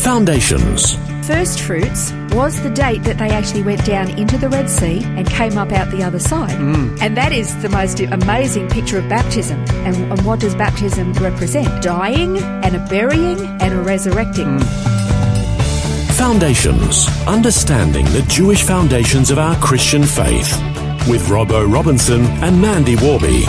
Foundations. First Fruits was the date that they actually went down into the Red Sea and came up out the other side. And that is the most amazing picture of baptism. And what does baptism represent? Dying and a burying and a resurrecting. Foundations. Understanding the Jewish foundations of our Christian faith. With Rob O. Robinson and Mandy Warby.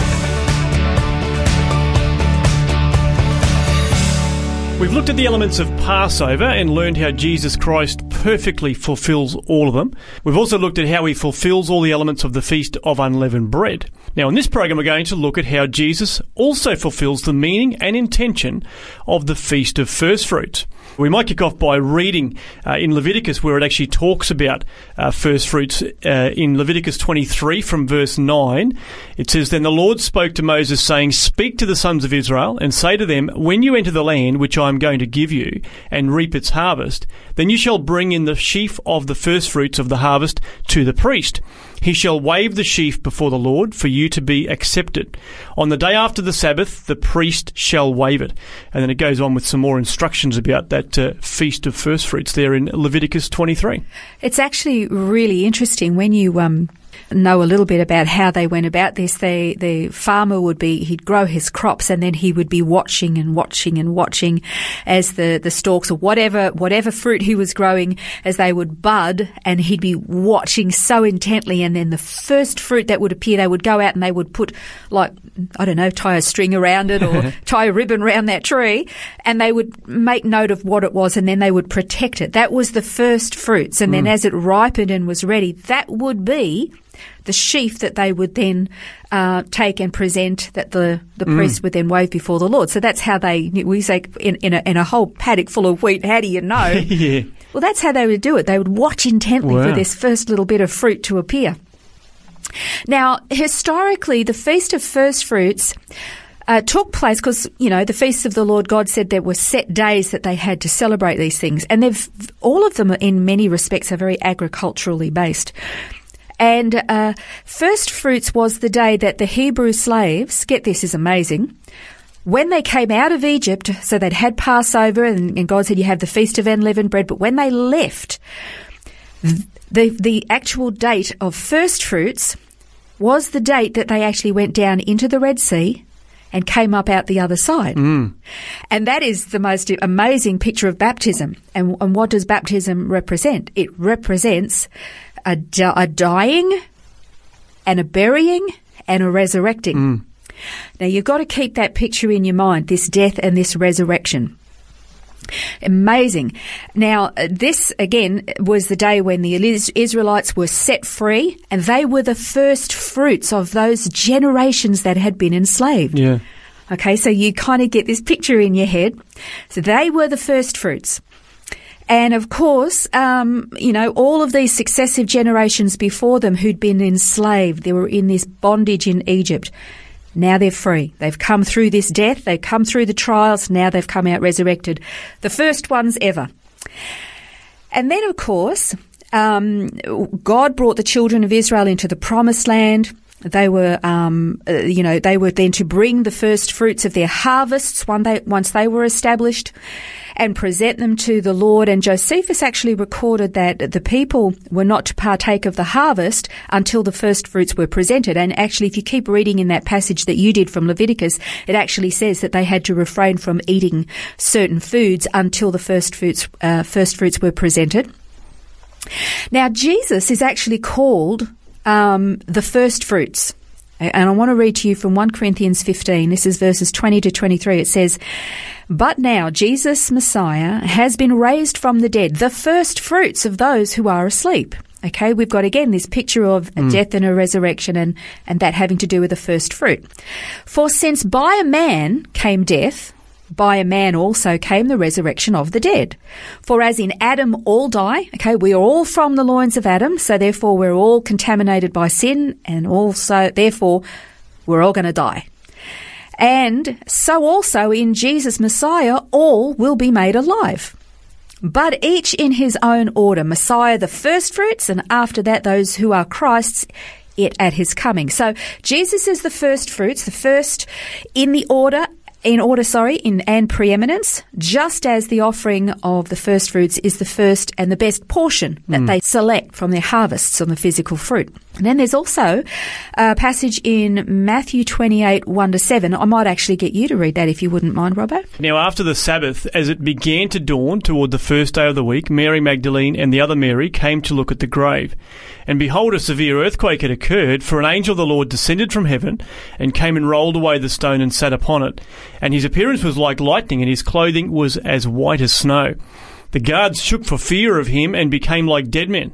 We've looked at the elements of Passover and learned how Jesus Christ perfectly fulfills all of them. We've also looked at how he fulfills all the elements of the Feast of Unleavened Bread. Now, in this program, we're going to look at how Jesus also fulfills the meaning and intention of the Feast of First Fruits. We might kick off by reading in Leviticus, where it actually talks about first fruits. In Leviticus 23 from verse 9, it says, "Then the Lord spoke to Moses, saying, Speak to the sons of Israel, and say to them, When you enter the land which I am going to give you, and reap its harvest, then you shall bring in the sheaf of the first fruits of the harvest to the priest. He shall wave the sheaf before the Lord for you to be accepted. On the day after the Sabbath, the priest shall wave it." And then it goes on with some more instructions about that Feast of First Fruits there in Leviticus 23. It's actually really interesting when you know a little bit about how they went about this. The farmer would be, he'd grow his crops, and then he would be watching and watching and watching as the stalks or whatever fruit he was growing, as they would bud, and he'd be watching so intently. And then the first fruit that would appear, they would go out and they would put, like, I don't know, tie a string around it or tie a ribbon around that tree, and they would make note of what it was, and then they would protect it. That was the first fruits. And then as it ripened and was ready, that would be the sheaf that they would then take and present, that the priest would then wave before the Lord. So that's how they, we say in a whole paddock full of wheat, how do you know? Yeah. Well, that's how they would do it. They would watch intently for this first little bit of fruit to appear. Now, historically, the Feast of First Fruits took place because, you know, the Feasts of the Lord God said there were set days that they had to celebrate these things. And all of them, in many respects, are very agriculturally based. And First Fruits was the day that the Hebrew slaves, get this, is amazing, when they came out of Egypt, so they'd had Passover and God said you have the Feast of Unleavened Bread, but when they left, the actual date of First Fruits was the date that they actually went down into the Red Sea and came up out the other side. And that is the most amazing picture of baptism. And what does baptism represent? It represents a dying and a burying and a resurrecting. Now, you've got to keep that picture in your mind, this death and this resurrection. Amazing. Now, this, again, was the day when the Israelites were set free, and they were the first fruits of those generations that had been enslaved. Yeah. Okay, so you kind of get this picture in your head. So they were the first fruits. And, of course, you know, all of these successive generations before them who'd been enslaved, they were in this bondage in Egypt. Now they're free. They've come through this death. They've come through the trials. Now they've come out resurrected. The first ones ever. And then, of course, God brought the children of Israel into the Promised Land. They were, you know, they were then to bring the first fruits of their harvests once they were established and present them to the Lord. And Josephus actually recorded that the people were not to partake of the harvest until the first fruits were presented. And actually, if you keep reading in that passage that you did from Leviticus, it actually says that they had to refrain from eating certain foods until the first fruits were presented. Now, Jesus is actually called the first fruits. And I want to read to you from 1 Corinthians 15. This is verses 20 to 23. It says, "But now Jesus Messiah has been raised from the dead, the first fruits of those who are asleep." Okay, we've got again this picture of a death and a resurrection and that having to do with the first fruit. "For since by a man came death, by a man also came the resurrection of the dead. For as in Adam all die, okay, we are all from the loins of Adam, so therefore we're all contaminated by sin, and also therefore we're all going to die. And so also in Jesus Messiah, all will be made alive. But each in his own order, Messiah the first fruits, and after that those who are Christ's it at his coming. So Jesus is the first fruits, the first in the order, in preeminence, just as the offering of the first fruits is the first and the best portion that they select from their harvests on the physical fruit. And then there's also a passage in Matthew 28:1-7. I might actually get you to read that if you wouldn't mind, Robbo. Now, after the Sabbath, as it began to dawn toward the first day of the week, Mary Magdalene and the other Mary came to look at the grave. And behold, a severe earthquake had occurred, for an angel of the Lord descended from heaven and came and rolled away the stone and sat upon it. And his appearance was like lightning, and his clothing was as white as snow. The guards shook for fear of him and became like dead men.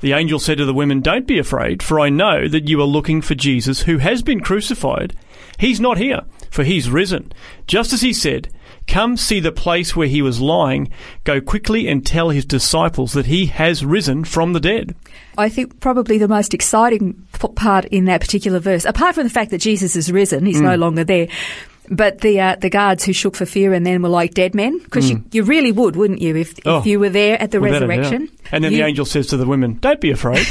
The angel said to the women, "Don't be afraid, for I know that you are looking for Jesus who has been crucified. He's not here, for he's risen. Just as he said, come see the place where he was lying. Go quickly and tell his disciples that he has risen from the dead." I think probably the most exciting part in that particular verse, apart from the fact that Jesus is risen, he's no longer there, but the guards who shook for fear and then were like dead men, because you really would, wouldn't you, if you were there at the resurrection. And then the angel says to the women, "Don't be afraid."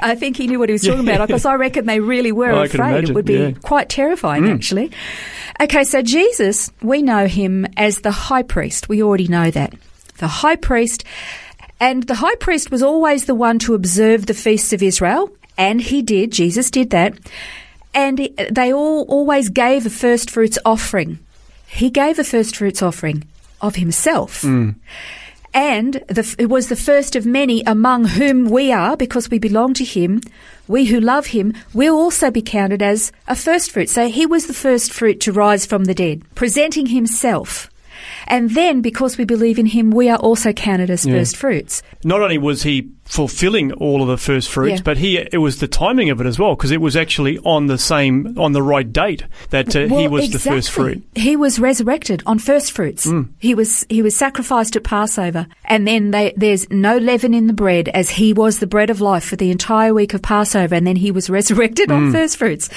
I think he knew what he was talking about, because I reckon they really were afraid. It would be quite terrifying, actually. Okay, so Jesus, we know him as the high priest. We already know that. The high priest. And the high priest was always the one to observe the feasts of Israel, and he did. Jesus did that. And they all always gave a first fruits offering. He gave a first fruits offering of himself. And it was the first of many among whom we are, because we belong to him. We who love him will also be counted as a first fruit. So he was the first fruit to rise from the dead, presenting himself. And then, because we believe in him, we are also counted as first fruits. Not only was he fulfilling all of the first fruits, but it was the timing of it as well, because it was actually on the right date that he was the first fruit. He was resurrected on first fruits. He was sacrificed at Passover, and then there's no leaven in the bread, as he was the bread of life for the entire week of Passover, and then he was resurrected on first fruits.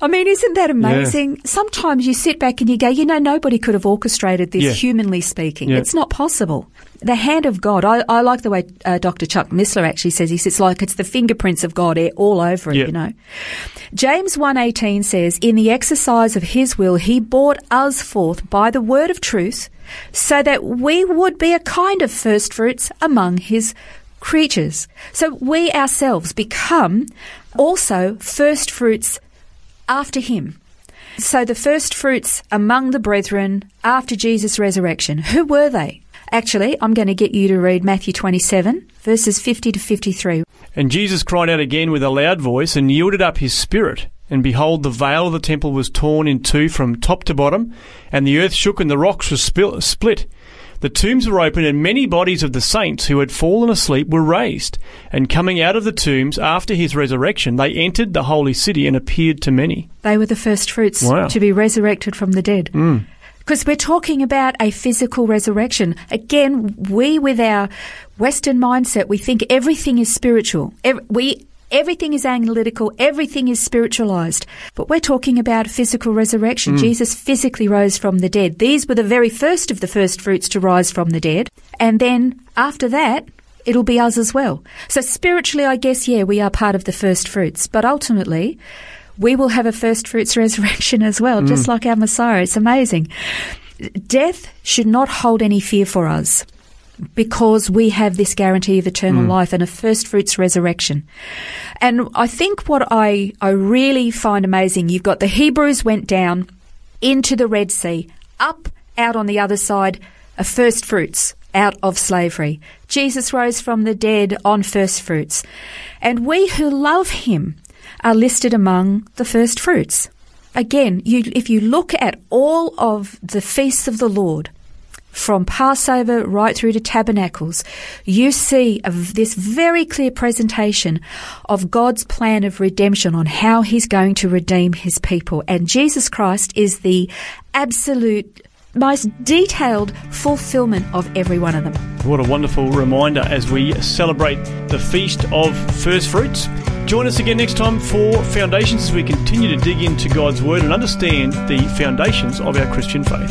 I mean, isn't that amazing? Yeah. Sometimes you sit back and you go, nobody could have orchestrated this humanly speaking. Yeah. It's not possible. The hand of God. I like the way Dr. Chuck Missler actually says this. It's like it's the fingerprints of God all over it, James 1:18 says, "In the exercise of his will, he brought us forth by the word of truth, so that we would be a kind of first fruits among his creatures." So we ourselves become also first fruits after him. So the first fruits among the brethren after Jesus' resurrection, who were they? Actually, I'm going to get you to read Matthew 27:50-53. "And Jesus cried out again with a loud voice and yielded up his spirit. And behold, the veil of the temple was torn in two from top to bottom, and the earth shook and the rocks were split. The tombs were opened, and many bodies of the saints who had fallen asleep were raised. And coming out of the tombs after his resurrection, they entered the holy city and appeared to many." They were the first fruits to be resurrected from the dead. Because we're talking about a physical resurrection. Again, we with our Western mindset, we think everything is spiritual. Everything is analytical. Everything is spiritualized. But we're talking about physical resurrection. Jesus physically rose from the dead. These were the very first of the first fruits to rise from the dead. And then after that, it'll be us as well. So spiritually, I guess, we are part of the first fruits. But ultimately, we will have a first fruits resurrection as well, just like our Messiah. It's amazing. Death should not hold any fear for us, because we have this guarantee of eternal life and a first fruits resurrection. And I think what I really find amazing, you've got the Hebrews went down into the Red Sea, up out on the other side, a first fruits out of slavery. Jesus rose from the dead on first fruits. And we who love him are listed among the first fruits. Again, if you look at all of the feasts of the Lord, from Passover right through to Tabernacles, you see this very clear presentation of God's plan of redemption on how he's going to redeem his people. And Jesus Christ is the absolute most detailed fulfillment of every one of them. What a wonderful reminder as we celebrate the Feast of First Fruits. Join us again next time for Foundations as we continue to dig into God's Word and understand the foundations of our Christian faith.